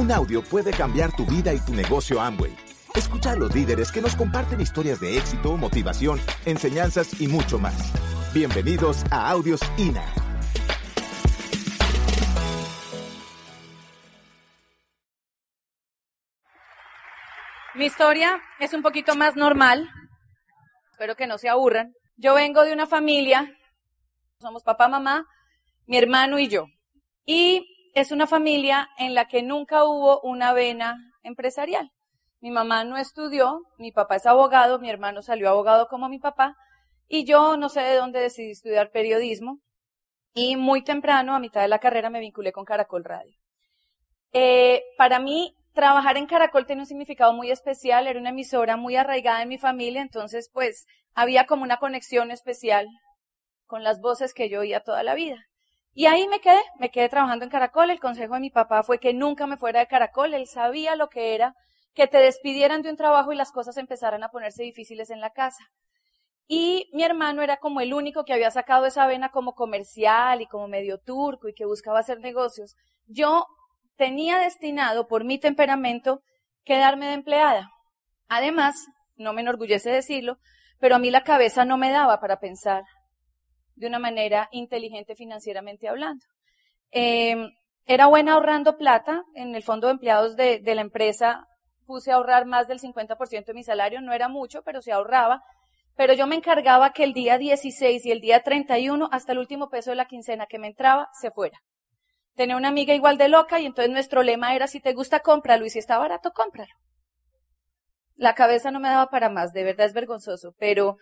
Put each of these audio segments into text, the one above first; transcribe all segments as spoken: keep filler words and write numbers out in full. Un audio puede cambiar tu vida y tu negocio Amway. Escucha a los líderes que nos comparten historias de éxito, motivación, enseñanzas y mucho más. Bienvenidos a Audios I N A. Mi historia es un poquito más normal, espero que no se aburran. Yo vengo de una familia, somos papá, mamá, mi hermano y yo. Y es una familia en la que nunca hubo una vena empresarial. Mi mamá no estudió, mi papá es abogado, mi hermano salió abogado como mi papá, y yo no sé de dónde decidí estudiar periodismo. Y muy temprano, a mitad de la carrera, me vinculé con Caracol Radio. Eh, para mí, trabajar en Caracol tenía un significado muy especial, era una emisora muy arraigada en mi familia, entonces pues había como una conexión especial con las voces que yo oía toda la vida. Y ahí me quedé, me quedé trabajando en Caracol. El consejo de mi papá fue que nunca me fuera de Caracol, él sabía lo que era que te despidieran de un trabajo y las cosas empezaran a ponerse difíciles en la casa. Y mi hermano era como el único que había sacado esa vena como comercial y como medio turco y que buscaba hacer negocios. Yo tenía destinado, por mi temperamento, quedarme de empleada. Además, no me enorgullece decirlo, pero a mí la cabeza no me daba para pensar de una manera inteligente financieramente hablando. Eh, era buena ahorrando plata. En el fondo de empleados de, de la empresa puse a ahorrar más del cincuenta por ciento de mi salario. No era mucho, pero se ahorraba. Pero yo me encargaba que el día dieciséis y el día treinta y uno, hasta el último peso de la quincena que me entraba, se fuera. Tenía una amiga igual de loca y entonces nuestro lema era: si te gusta, cómpralo, y si está barato, cómpralo. La cabeza no me daba para más, de verdad es vergonzoso, pero,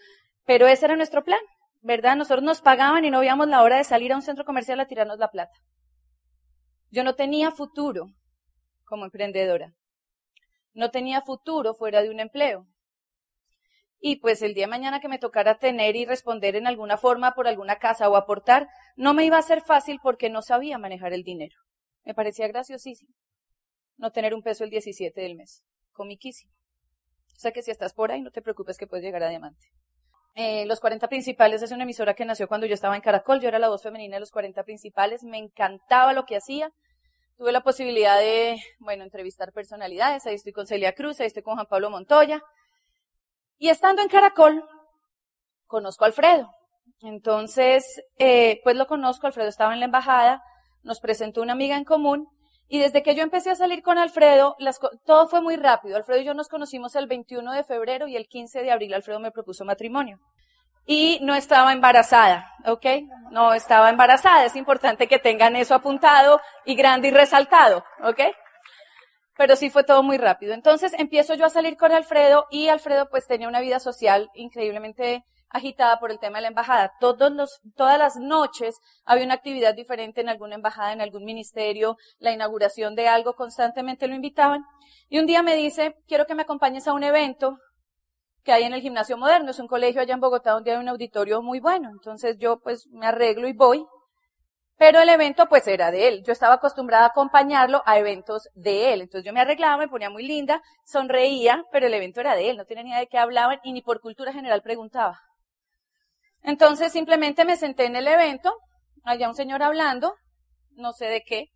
pero ese era nuestro plan, ¿verdad? Nosotros nos pagaban y no veíamos la hora de salir a un centro comercial a tirarnos la plata. Yo no tenía futuro como emprendedora, no tenía futuro fuera de un empleo. Y pues el día de mañana que me tocara tener y responder en alguna forma por alguna casa o aportar, no me iba a ser fácil porque no sabía manejar el dinero. Me parecía graciosísimo no tener un peso el diecisiete del mes, comiquísimo. O sea que si estás por ahí, no te preocupes que puedes llegar a diamante. Eh, Los cuarenta Principales es una emisora que nació cuando yo estaba en Caracol. Yo era la voz femenina de Los cuarenta Principales, me encantaba lo que hacía. Tuve la posibilidad de, bueno, entrevistar personalidades. Ahí estoy con Celia Cruz, ahí estoy con Juan Pablo Montoya. Y estando en Caracol, conozco a Alfredo. Entonces, eh, pues lo conozco, Alfredo estaba en la embajada, nos presentó una amiga en común, y desde que yo empecé a salir con Alfredo, las, todo fue muy rápido. Alfredo y yo nos conocimos el veintiuno de febrero y el quince de abril Alfredo me propuso matrimonio. Y no estaba embarazada, ¿ok? No estaba embarazada, es importante que tengan eso apuntado y grande y resaltado, ¿ok? Pero sí fue todo muy rápido. Entonces empiezo yo a salir con Alfredo, y Alfredo pues tenía una vida social increíblemente agitada por el tema de la embajada. Todos los, todas las noches había una actividad diferente en alguna embajada, en algún ministerio, la inauguración de algo, constantemente lo invitaban. Y un día me dice: quiero que me acompañes a un evento que hay en el Gimnasio Moderno, es un colegio allá en Bogotá donde hay un auditorio muy bueno. Entonces yo pues me arreglo y voy. Pero el evento pues era de él, yo estaba acostumbrada a acompañarlo a eventos de él, entonces yo me arreglaba, me ponía muy linda, sonreía, pero el evento era de él, no tenía ni idea de qué hablaban y ni por cultura general preguntaba. Entonces simplemente me senté en el evento, allá un señor hablando, no sé de qué,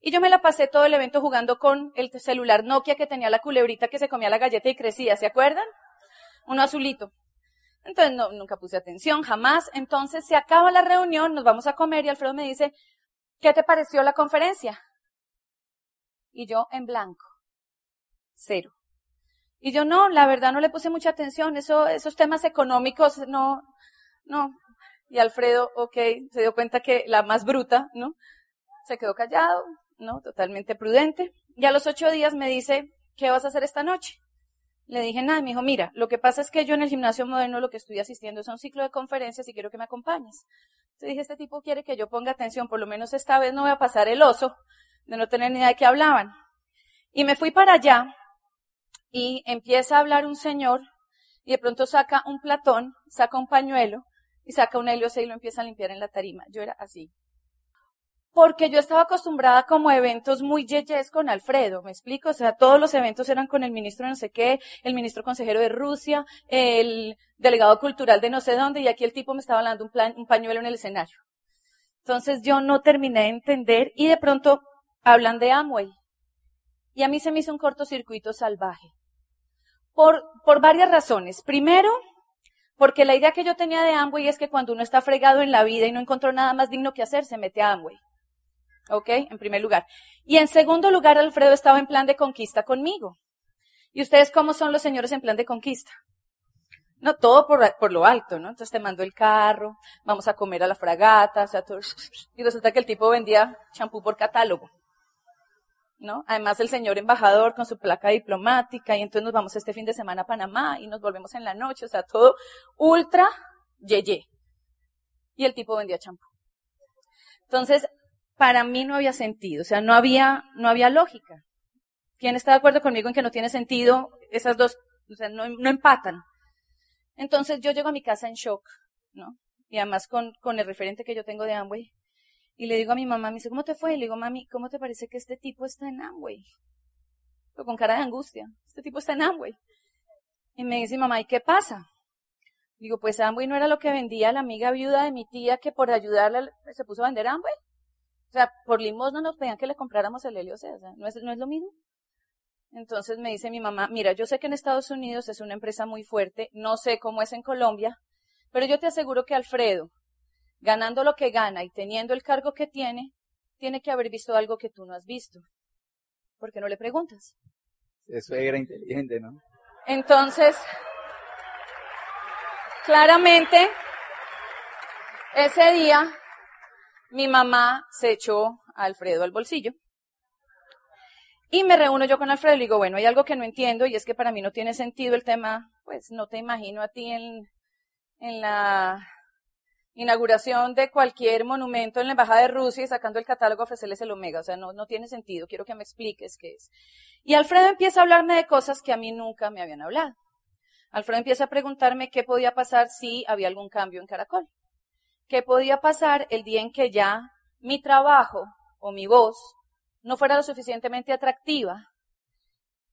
y yo me la pasé todo el evento jugando con el celular Nokia que tenía la culebrita que se comía la galleta y crecía, ¿se acuerdan? Uno azulito. Entonces no, nunca puse atención, jamás. Entonces se acaba la reunión, nos vamos a comer y Alfredo me dice: ¿qué te pareció la conferencia? Y yo en blanco, cero. Y yo no, la verdad no le puse mucha atención, eso, esos temas económicos, no, no. Y Alfredo, ok, se dio cuenta que la más bruta, ¿no? Se quedó callado, ¿no? Totalmente prudente. Y a los ocho días me dice: ¿qué vas a hacer esta noche? Le dije nada, me dijo: mira, lo que pasa es que yo en el Gimnasio Moderno lo que estoy asistiendo es a un ciclo de conferencias y quiero que me acompañes. Entonces dije: este tipo quiere que yo ponga atención, por lo menos esta vez no voy a pasar el oso de no tener ni idea de qué hablaban. Y me fui para allá y empieza a hablar un señor y de pronto saca un platón, saca un pañuelo y saca un helio y lo empieza a limpiar en la tarima. Yo era así. Porque yo estaba acostumbrada como a eventos muy yeyes con Alfredo, ¿me explico? O sea, todos los eventos eran con el ministro no sé qué, el ministro consejero de Rusia, el delegado cultural de no sé dónde, y aquí el tipo me estaba hablando un, plan, un pañuelo en el escenario. Entonces yo no terminé de entender, y de pronto hablan de Amway. Y a mí se me hizo un cortocircuito salvaje. Por, por varias razones. Primero, porque la idea que yo tenía de Amway es que cuando uno está fregado en la vida y no encontró nada más digno que hacer, se mete a Amway. ¿Ok? En primer lugar. Y en segundo lugar, Alfredo estaba en plan de conquista conmigo. ¿Y ustedes cómo son los señores en plan de conquista? No, todo por, por lo alto, ¿no? Entonces te mando el carro, vamos a comer a la fragata, o sea, todo. Y resulta que el tipo vendía champú por catálogo, ¿no? Además el señor embajador con su placa diplomática, y entonces nos vamos este fin de semana a Panamá y nos volvemos en la noche, o sea, todo ultra yeye. Y el tipo vendía champú. Entonces, para mí no había sentido, o sea, no había, no había lógica. ¿Quién está de acuerdo conmigo en que no tiene sentido? Esas dos, o sea, no, no empatan. Entonces yo llego a mi casa en shock, ¿no? Y además con, con el referente que yo tengo de Amway. Y le digo a mi mamá, me dice, ¿cómo te fue? Y le digo, mami, ¿cómo te parece que este tipo está en Amway? Pero con cara de angustia, este tipo está en Amway. Y me dice, mamá, ¿y qué pasa? Digo, pues Amway no era lo que vendía la amiga viuda de mi tía que por ayudarla se puso a vender Amway. O sea, por limosna nos pedían que le compráramos el L O C, o sea, ¿no es, no es lo mismo? Entonces me dice mi mamá, mira, yo sé que en Estados Unidos es una empresa muy fuerte, no sé cómo es en Colombia, pero yo te aseguro que Alfredo, ganando lo que gana y teniendo el cargo que tiene, tiene que haber visto algo que tú no has visto. ¿Por qué no le preguntas? Eso era inteligente, ¿no? Entonces, claramente, ese día mi mamá se echó a Alfredo al bolsillo. Y me reúno yo con Alfredo y le digo, bueno, hay algo que no entiendo y es que para mí no tiene sentido el tema, pues no te imagino a ti en, en la inauguración de cualquier monumento en la Embajada de Rusia y sacando el catálogo ofrecerles el omega, o sea, no, no tiene sentido, quiero que me expliques qué es. Y Alfredo empieza a hablarme de cosas que a mí nunca me habían hablado. Alfredo empieza a preguntarme qué podía pasar si había algún cambio en Caracol. Qué podía pasar el día en que ya mi trabajo o mi voz no fuera lo suficientemente atractiva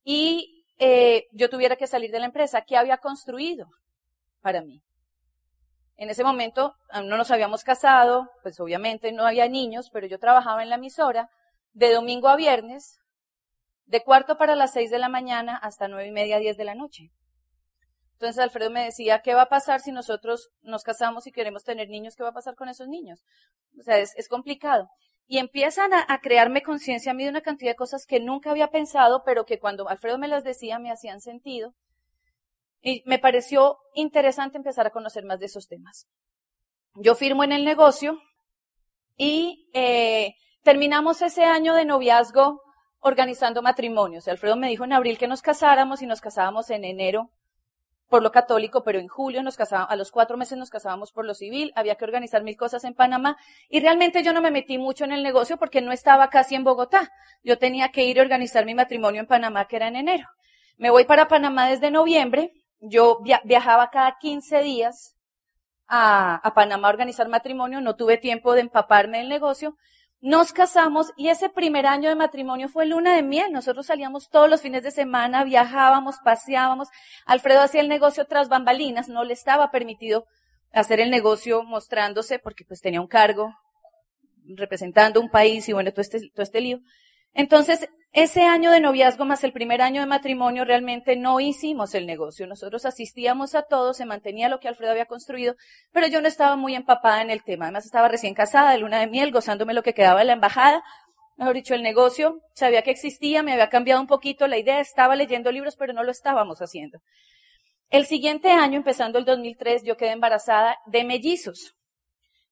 y eh, yo tuviera que salir de la empresa, ¿qué había construido para mí? En ese momento no nos habíamos casado, pues obviamente no había niños, pero yo trabajaba en la emisora de domingo a viernes, de cuarto para las seis de la mañana hasta nueve y media, diez de la noche. Entonces Alfredo me decía, ¿qué va a pasar si nosotros nos casamos y queremos tener niños? ¿Qué va a pasar con esos niños? O sea, es, es complicado. Y empiezan a, a crearme conciencia a mí de una cantidad de cosas que nunca había pensado, pero que cuando Alfredo me las decía me hacían sentido. Y me pareció interesante empezar a conocer más de esos temas. Yo firmo en el negocio y eh, terminamos ese año de noviazgo organizando matrimonios. Alfredo me dijo en abril que nos casáramos y nos casábamos en enero por lo católico, pero en julio nos casábamos, a los cuatro meses nos casábamos por lo civil, había que organizar mil cosas en Panamá, y realmente yo no me metí mucho en el negocio porque no estaba casi en Bogotá. Yo tenía que ir a organizar mi matrimonio en Panamá, que era en enero. Me voy para Panamá desde noviembre, yo via- viajaba cada quince días a, a Panamá a organizar matrimonio, no tuve tiempo de empaparme del negocio, nos casamos, y ese primer año de matrimonio fue luna de miel. Nosotros salíamos todos los fines de semana, viajábamos, paseábamos. Alfredo hacía el negocio tras bambalinas, no le estaba permitido hacer el negocio mostrándose porque pues tenía un cargo representando un país y bueno, todo este, todo este lío. Entonces, ese año de noviazgo más el primer año de matrimonio realmente no hicimos el negocio. Nosotros asistíamos a todo, se mantenía lo que Alfredo había construido, pero yo no estaba muy empapada en el tema. Además, estaba recién casada, de luna de miel, gozándome lo que quedaba de la embajada. Mejor dicho, el negocio, sabía que existía, me había cambiado un poquito la idea, estaba leyendo libros, pero no lo estábamos haciendo. El siguiente año, empezando el dos mil tres, yo quedé embarazada de mellizos.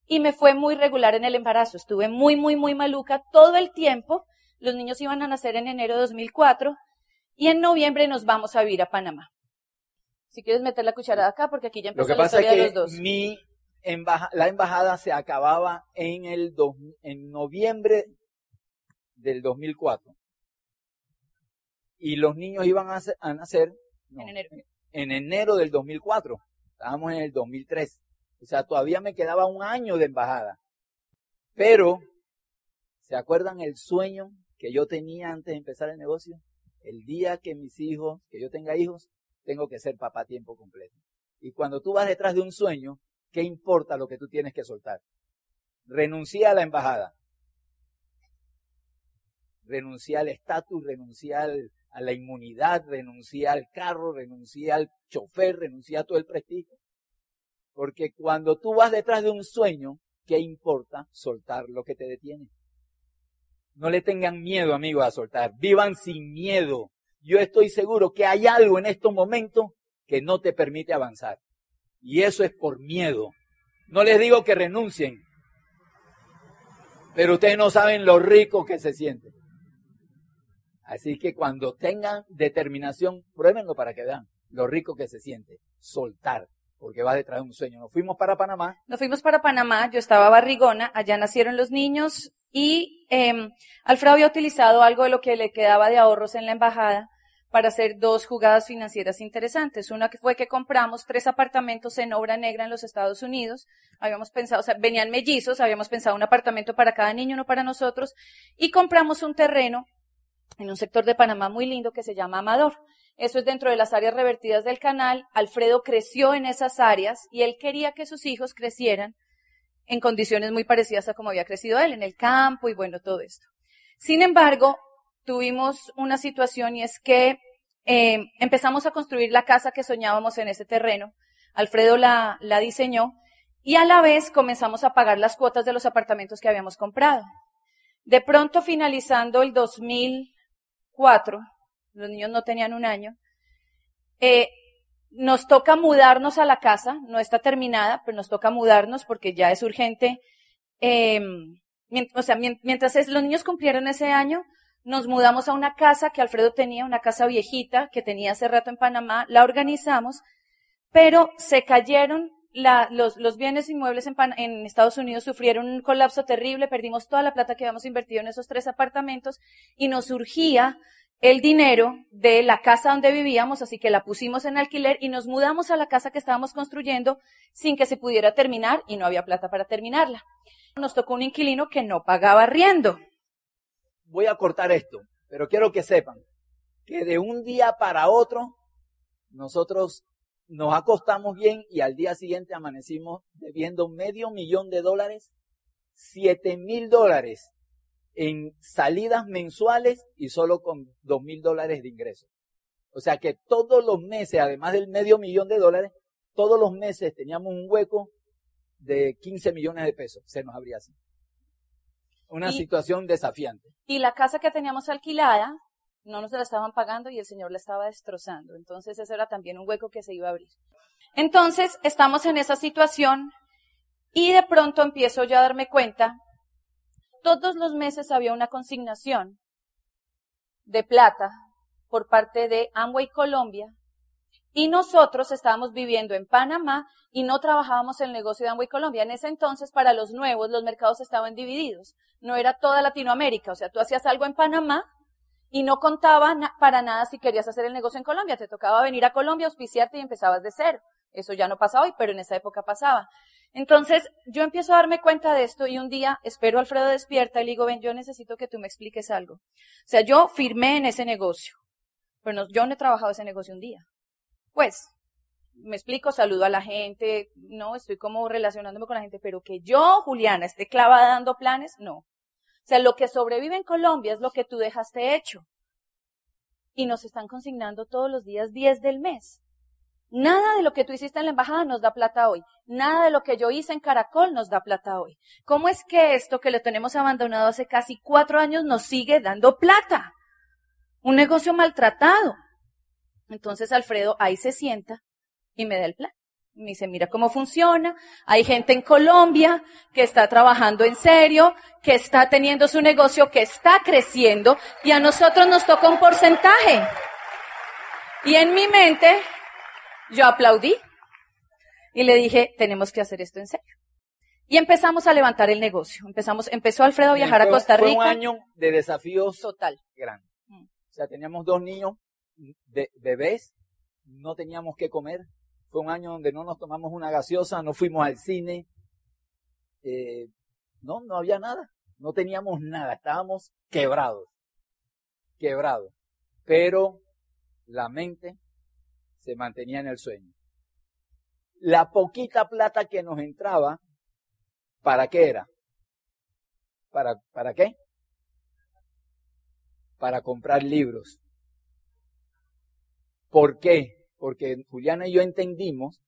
Y me fue muy regular en el embarazo. Estuve muy, muy, muy maluca todo el tiempo. Los niños iban a nacer en enero de dos mil cuatro y en noviembre nos vamos a vivir a Panamá. Si quieres meter la cucharada acá, porque aquí ya empezó la historia de los dos. Lo que pasa es que mi embaja, la embajada se acababa en, el do, en noviembre del dos mil cuatro y los niños iban a, a nacer no, en, enero. en enero del dos mil cuatro. Estábamos en el dos mil tres. O sea, todavía me quedaba un año de embajada. Pero, ¿se acuerdan el sueño que yo tenía antes de empezar el negocio? El día que mis hijos, que yo tenga hijos, tengo que ser papá a tiempo completo. Y cuando tú vas detrás de un sueño, ¿qué importa lo que tú tienes que soltar? Renuncié a la embajada. renuncié al estatus, renuncié al, a la inmunidad, renuncié al carro, renuncié al chofer, renuncié a todo el prestigio. Porque cuando tú vas detrás de un sueño, ¿qué importa soltar lo que te detiene? No le tengan miedo, amigos, a soltar. Vivan sin miedo. Yo estoy seguro que hay algo en estos momentos que no te permite avanzar. Y eso es por miedo. No les digo que renuncien, pero ustedes no saben lo rico que se siente. Así que cuando tengan determinación, pruébenlo para que vean lo rico que se siente. Soltar, porque vas detrás de un sueño. Nos fuimos para Panamá. Nos fuimos para Panamá, yo estaba barrigona, allá nacieron los niños y eh, Alfredo había utilizado algo de lo que le quedaba de ahorros en la embajada para hacer dos jugadas financieras interesantes. Una que fue que compramos tres apartamentos en obra negra en los Estados Unidos. Habíamos pensado, o sea, venían mellizos, habíamos pensado un apartamento para cada niño, uno para nosotros, y compramos un terreno en un sector de Panamá muy lindo que se llama Amador. Eso es dentro de las áreas revertidas del canal. Alfredo creció en esas áreas y él quería que sus hijos crecieran en condiciones muy parecidas a como había crecido él, en el campo y bueno, todo esto. Sin embargo, tuvimos una situación y es que eh, empezamos a construir la casa que soñábamos en ese terreno. Alfredo la, la diseñó y a la vez comenzamos a pagar las cuotas de los apartamentos que habíamos comprado. De pronto, finalizando el dos mil cuatro, los niños no tenían un año, eh, nos toca mudarnos a la casa, no está terminada, pero nos toca mudarnos porque ya es urgente. Eh, o sea, mientras es, los niños cumplieron ese año, nos mudamos a una casa que Alfredo tenía, una casa viejita que tenía hace rato en Panamá, la organizamos, pero se cayeron la, los, los bienes inmuebles en, Pan, en Estados Unidos, sufrieron un colapso terrible, perdimos toda la plata que habíamos invertido en esos tres apartamentos y nos surgía el dinero de la casa donde vivíamos, así que la pusimos en alquiler y nos mudamos a la casa que estábamos construyendo sin que se pudiera terminar y no había plata para terminarla. Nos tocó un inquilino que no pagaba arriendo. Voy a cortar esto, pero quiero que sepan que de un día para otro nosotros nos acostamos bien y al día siguiente amanecimos debiendo medio millón de dólares, siete mil dólares en salidas mensuales y solo con dos mil dólares de ingresos. O sea que todos los meses, además del medio millón de dólares, todos los meses teníamos un hueco de quince millones de pesos, se nos abría así. Una y, situación desafiante. Y la casa que teníamos alquilada, no nos la estaban pagando y el señor la estaba destrozando. Entonces ese era también un hueco que se iba a abrir. Entonces estamos en esa situación y de pronto empiezo yo a darme cuenta. Todos los meses había una consignación de plata por parte de Amway Colombia y nosotros estábamos viviendo en Panamá y no trabajábamos en el negocio de Amway Colombia. En ese entonces, para los nuevos, los mercados estaban divididos. No era toda Latinoamérica. O sea, tú hacías algo en Panamá y no contaba na- para nada si querías hacer el negocio en Colombia. Te tocaba venir a Colombia, auspiciarte y empezabas de cero. Eso ya no pasa hoy, pero en esa época pasaba. Entonces, yo empiezo a darme cuenta de esto y un día espero a Alfredo despierta y le digo, ven, yo necesito que tú me expliques algo. O sea, yo firmé en ese negocio, pero no, yo no he trabajado ese negocio un día. Pues... me explico, saludo a la gente, no, estoy como relacionándome con la gente, pero que yo, Juliana, esté clavada dando planes, no. O sea, lo que sobrevive en Colombia es lo que tú dejaste hecho. Y nos están consignando todos los días diez del mes. Nada de lo que tú hiciste en la embajada nos da plata hoy. Nada de lo que yo hice en Caracol nos da plata hoy. ¿Cómo es que esto que lo tenemos abandonado hace casi cuatro años nos sigue dando plata? Un negocio maltratado. Entonces Alfredo ahí se sienta y me da el plan. Me dice, mira cómo funciona. Hay gente en Colombia que está trabajando en serio, que está teniendo su negocio, que está creciendo, y a nosotros nos toca un porcentaje. Y en mi mente, yo aplaudí y le dije, tenemos que hacer esto en serio. Y empezamos a levantar el negocio. Empezamos, empezó Alfredo a viajar a Costa Rica. Fue un año de desafíos total grandes. O sea, teníamos dos niños, be- bebés, no teníamos qué comer. Fue un año donde no nos tomamos una gaseosa, no fuimos al cine, eh, no, no había nada, no teníamos nada, estábamos quebrados, quebrados, pero la mente se mantenía en el sueño. La poquita plata que nos entraba, ¿para qué era? ¿Para, para qué? para comprar libros. ¿Por qué? Porque Juliana y yo entendimos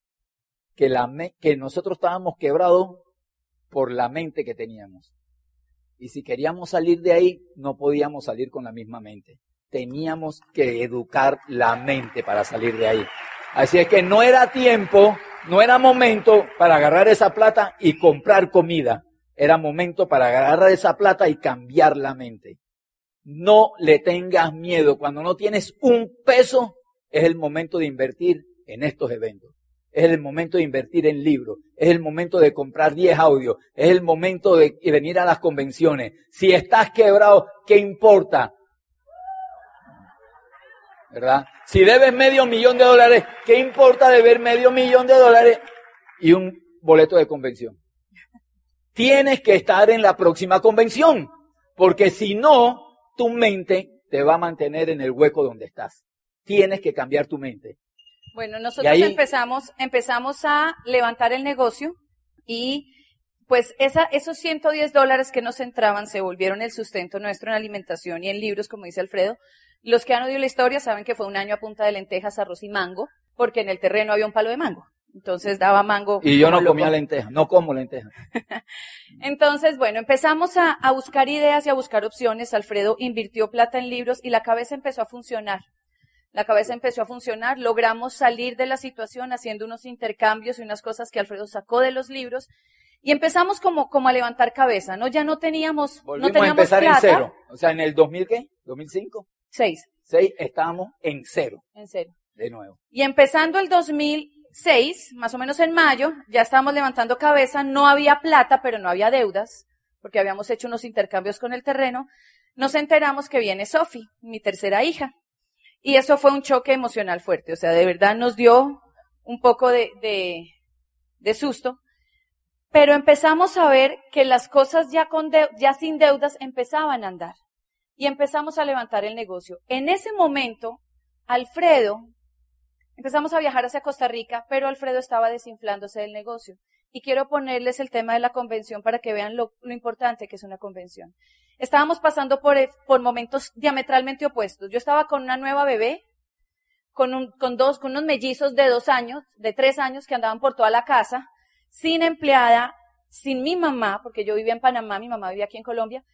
que, la me- que nosotros estábamos quebrados por la mente que teníamos. Y si queríamos salir de ahí, no podíamos salir con la misma mente. Teníamos que educar la mente para salir de ahí. Así es que no era tiempo, no era momento para agarrar esa plata y comprar comida. Era momento para agarrar esa plata y cambiar la mente. No le tengas miedo. Cuando no tienes un peso, es el momento de invertir en estos eventos. Es el momento de invertir en libros. Es el momento de comprar diez audios. Es el momento de venir a las convenciones. Si estás quebrado, ¿qué importa? ¿Verdad? Si debes medio millón de dólares, ¿qué importa deber medio millón de dólares y un boleto de convención? Tienes que estar en la próxima convención, porque si no, tu mente te va a mantener en el hueco donde estás. Tienes que cambiar tu mente. Bueno, nosotros ahí empezamos, empezamos a levantar el negocio y pues esa, esos ciento diez dólares que nos entraban se volvieron el sustento nuestro en alimentación y en libros, como dice Alfredo. Los que han oído la historia saben que fue un año a punta de lentejas, arroz y mango, porque en el terreno había un palo de mango. Entonces daba mango. Y yo no loco. comía lentejas, no como lentejas. Entonces, bueno, empezamos a, a buscar ideas y a buscar opciones. Alfredo invirtió plata en libros y la cabeza empezó a funcionar. La cabeza empezó a funcionar, logramos salir de la situación haciendo unos intercambios y unas cosas que Alfredo sacó de los libros. Y empezamos como, como a levantar cabeza, ¿no? Ya no teníamos, Volvimos no teníamos a empezar plata. En cero. O sea, en el dos mil, ¿qué? ¿dos mil cinco? Seis. Seis, estábamos en cero. En cero. De nuevo. Y empezando el dos mil seis, más o menos en mayo, ya estábamos levantando cabeza, no había plata, pero no había deudas, porque habíamos hecho unos intercambios con el terreno. Nos enteramos que viene Sofi, mi tercera hija. Y eso fue un choque emocional fuerte, o sea, de verdad nos dio un poco de, de, de susto. Pero empezamos a ver que las cosas ya, con de, ya sin deudas empezaban a andar. Y empezamos a levantar el negocio. En ese momento, Alfredo, empezamos a viajar hacia Costa Rica, pero Alfredo estaba desinflándose del negocio. Y quiero ponerles el tema de la convención para que vean lo, lo importante que es una convención. Estábamos pasando por, por momentos diametralmente opuestos. Yo estaba con una nueva bebé, con, un, con, dos, con unos mellizos de dos años, de tres años que andaban por toda la casa, sin empleada, sin mi mamá, porque yo vivía en Panamá, mi mamá vivía aquí en Colombia.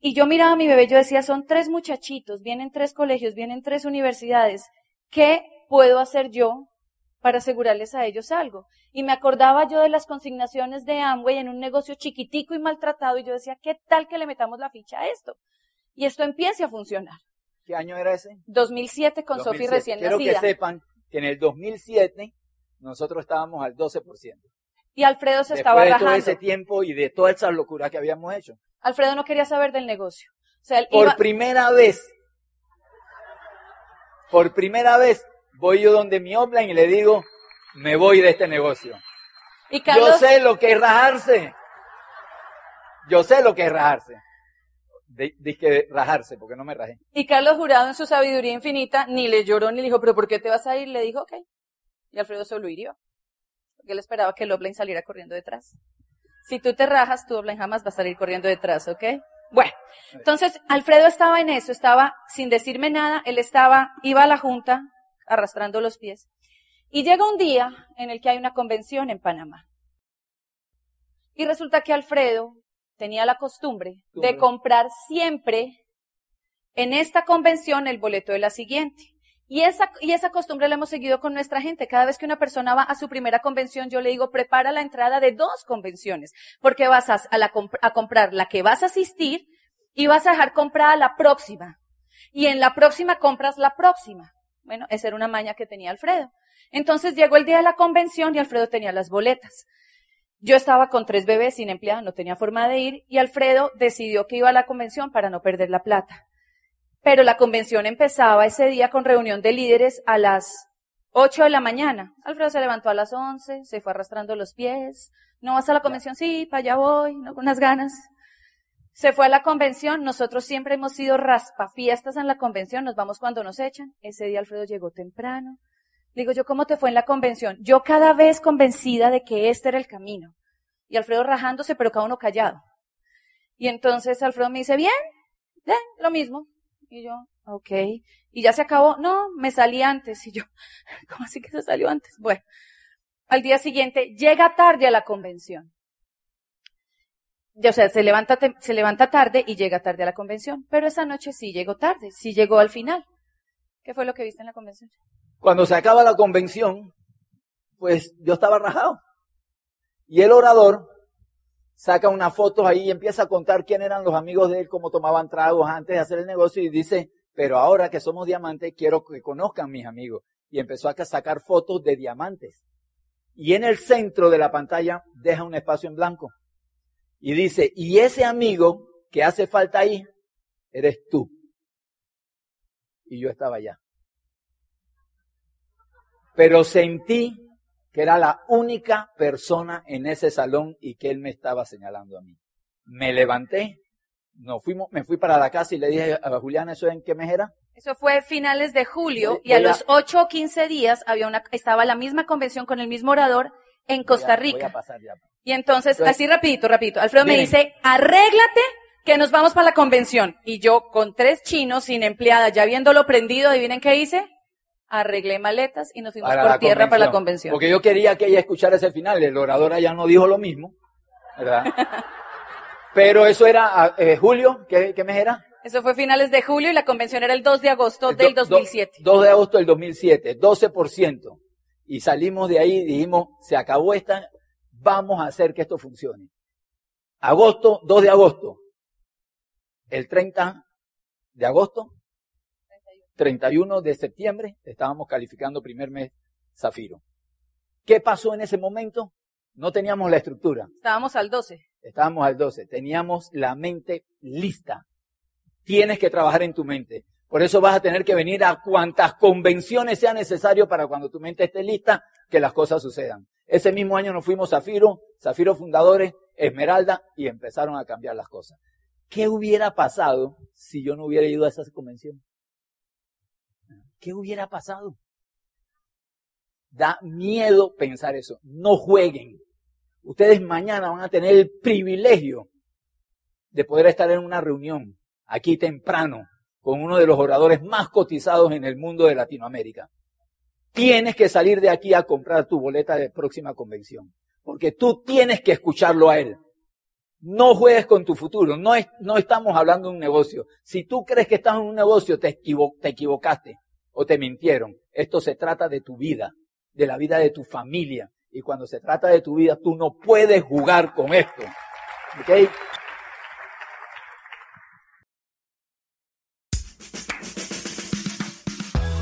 Y yo miraba a mi bebé, yo decía, son tres muchachitos, vienen tres colegios, vienen tres universidades. ¿Qué puedo hacer yo para asegurarles a ellos algo? Y me acordaba yo de las consignaciones de Amway en un negocio chiquitico y maltratado, y yo decía, ¿qué tal que le metamos la ficha a esto? Y esto empiece a funcionar. ¿Qué año era ese? dos mil siete, con Sofi recién nacida. Quiero que sepan que en el dos mil siete nosotros estábamos al doce por ciento. Y Alfredo se Después estaba rajando. Después de todo ese tiempo y de todas esas locuras que habíamos hecho. Alfredo no quería saber del negocio. O sea, él por iba... primera vez, por primera vez, voy yo donde mi offline y le digo, me voy de este negocio. Y Carlos... Yo sé lo que es rajarse. Yo sé lo que es rajarse. Dije rajarse, porque no me rajé. Y Carlos Jurado, en su sabiduría infinita, ni le lloró ni le dijo, pero ¿por qué te vas a ir? Le dijo, ok. Y Alfredo solo hirió. Porque él esperaba que el offline saliera corriendo detrás. Si tú te rajas, tu offline jamás va a salir corriendo detrás, ¿ok? Bueno, entonces Alfredo estaba en eso, estaba sin decirme nada, él estaba, iba a la junta arrastrando los pies. Y llega un día en el que hay una convención en Panamá. Y resulta que Alfredo tenía la costumbre de comprar siempre en esta convención el boleto de la siguiente. Y esa, y esa costumbre la hemos seguido con nuestra gente. Cada vez que una persona va a su primera convención, yo le digo, prepara la entrada de dos convenciones, porque vas a, a, la, a comprar la que vas a asistir y vas a dejar comprada la próxima. Y en la próxima compras la próxima. Bueno, esa era una maña que tenía Alfredo. Entonces llegó el día de la convención y Alfredo tenía las boletas. Yo estaba con tres bebés sin empleado, no tenía forma de ir, y Alfredo decidió que iba a la convención para no perder la plata. Pero la convención empezaba ese día con reunión de líderes a las ocho de la mañana. Alfredo se levantó a las once, se fue arrastrando los pies. ¿No vas a la convención? Sí, para allá voy, ¿no? Con unas ganas. Se fue a la convención. Nosotros siempre hemos sido raspafiestas en la convención. Nos vamos cuando nos echan. Ese día Alfredo llegó temprano. Le digo yo, ¿cómo te fue en la convención? Yo cada vez convencida de que este era el camino. Y Alfredo rajándose, pero cada uno callado. Y entonces Alfredo me dice, bien, bien, lo mismo. Y yo, ok. Y ya se acabó. No, me salí antes. Y yo, ¿cómo así que se salió antes? Bueno, al día siguiente llega tarde a la convención. O sea, se levanta, se levanta tarde y llega tarde a la convención. Pero esa noche sí llegó tarde, sí llegó al final. ¿Qué fue lo que viste en la convención? Cuando se acaba la convención, pues yo estaba rajado. Y el orador saca unas fotos ahí y empieza a contar quién eran los amigos de él, cómo tomaban tragos antes de hacer el negocio. Y dice, pero ahora que somos diamantes, quiero que conozcan mis amigos. Y empezó a sacar fotos de diamantes. Y en el centro de la pantalla deja un espacio en blanco. Y dice, y ese amigo que hace falta ahí, eres tú. Y yo estaba allá. Pero sentí que era la única persona en ese salón y que él me estaba señalando a mí. Me levanté, nos fuimos, me fui para la casa y le dije a Juliana, ¿eso en qué mes era? Eso fue finales de julio, sí, y a la... los ocho o quince días había una, estaba la misma convención con el mismo orador en Costa Rica. Voy a, voy a pasar ya. Y entonces, entonces, así rapidito, rapidito, Alfredo bien. Me dice, arréglate que nos vamos para la convención. Y yo con tres chinos, sin empleada, ya viéndolo prendido, ¿adivinen qué hice? Arreglé maletas y nos fuimos para por tierra para la convención. Porque yo quería que ella escuchara ese final, el orador ya no dijo lo mismo, ¿verdad? Pero eso era eh, julio, ¿qué, ¿qué mes era? Eso fue finales de julio y la convención era el dos de agosto el do, del dos mil siete. Do, dos de agosto del dos mil siete, doce por ciento. Y salimos de ahí y dijimos, se acabó esta, vamos a hacer que esto funcione. Agosto, dos de agosto. El treinta de agosto. treinta y uno de septiembre, estábamos calificando primer mes Zafiro. ¿Qué pasó en ese momento? No teníamos la estructura. Estábamos al doce. Estábamos al doce. Teníamos la mente lista. Tienes que trabajar en tu mente. Por eso vas a tener que venir a cuantas convenciones sea necesario para cuando tu mente esté lista, que las cosas sucedan. Ese mismo año nos fuimos Zafiro, Zafiro Fundadores, Esmeralda, y empezaron a cambiar las cosas. ¿Qué hubiera pasado si yo no hubiera ido a esas convenciones? ¿Qué hubiera pasado? Da miedo pensar eso. No jueguen. Ustedes mañana van a tener el privilegio de poder estar en una reunión aquí temprano con uno de los oradores más cotizados en el mundo de Latinoamérica. Tienes que salir de aquí a comprar tu boleta de próxima convención, porque tú tienes que escucharlo a él. No juegues con tu futuro. No, es, no estamos hablando de un negocio. Si tú crees que estás en un negocio, te, equivo- te equivocaste. O te mintieron. Esto se trata de tu vida, de la vida de tu familia. Y cuando se trata de tu vida, tú no puedes jugar con esto. ¿Ok?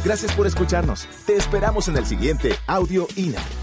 Gracias por escucharnos. Te esperamos en el siguiente Audio I N A.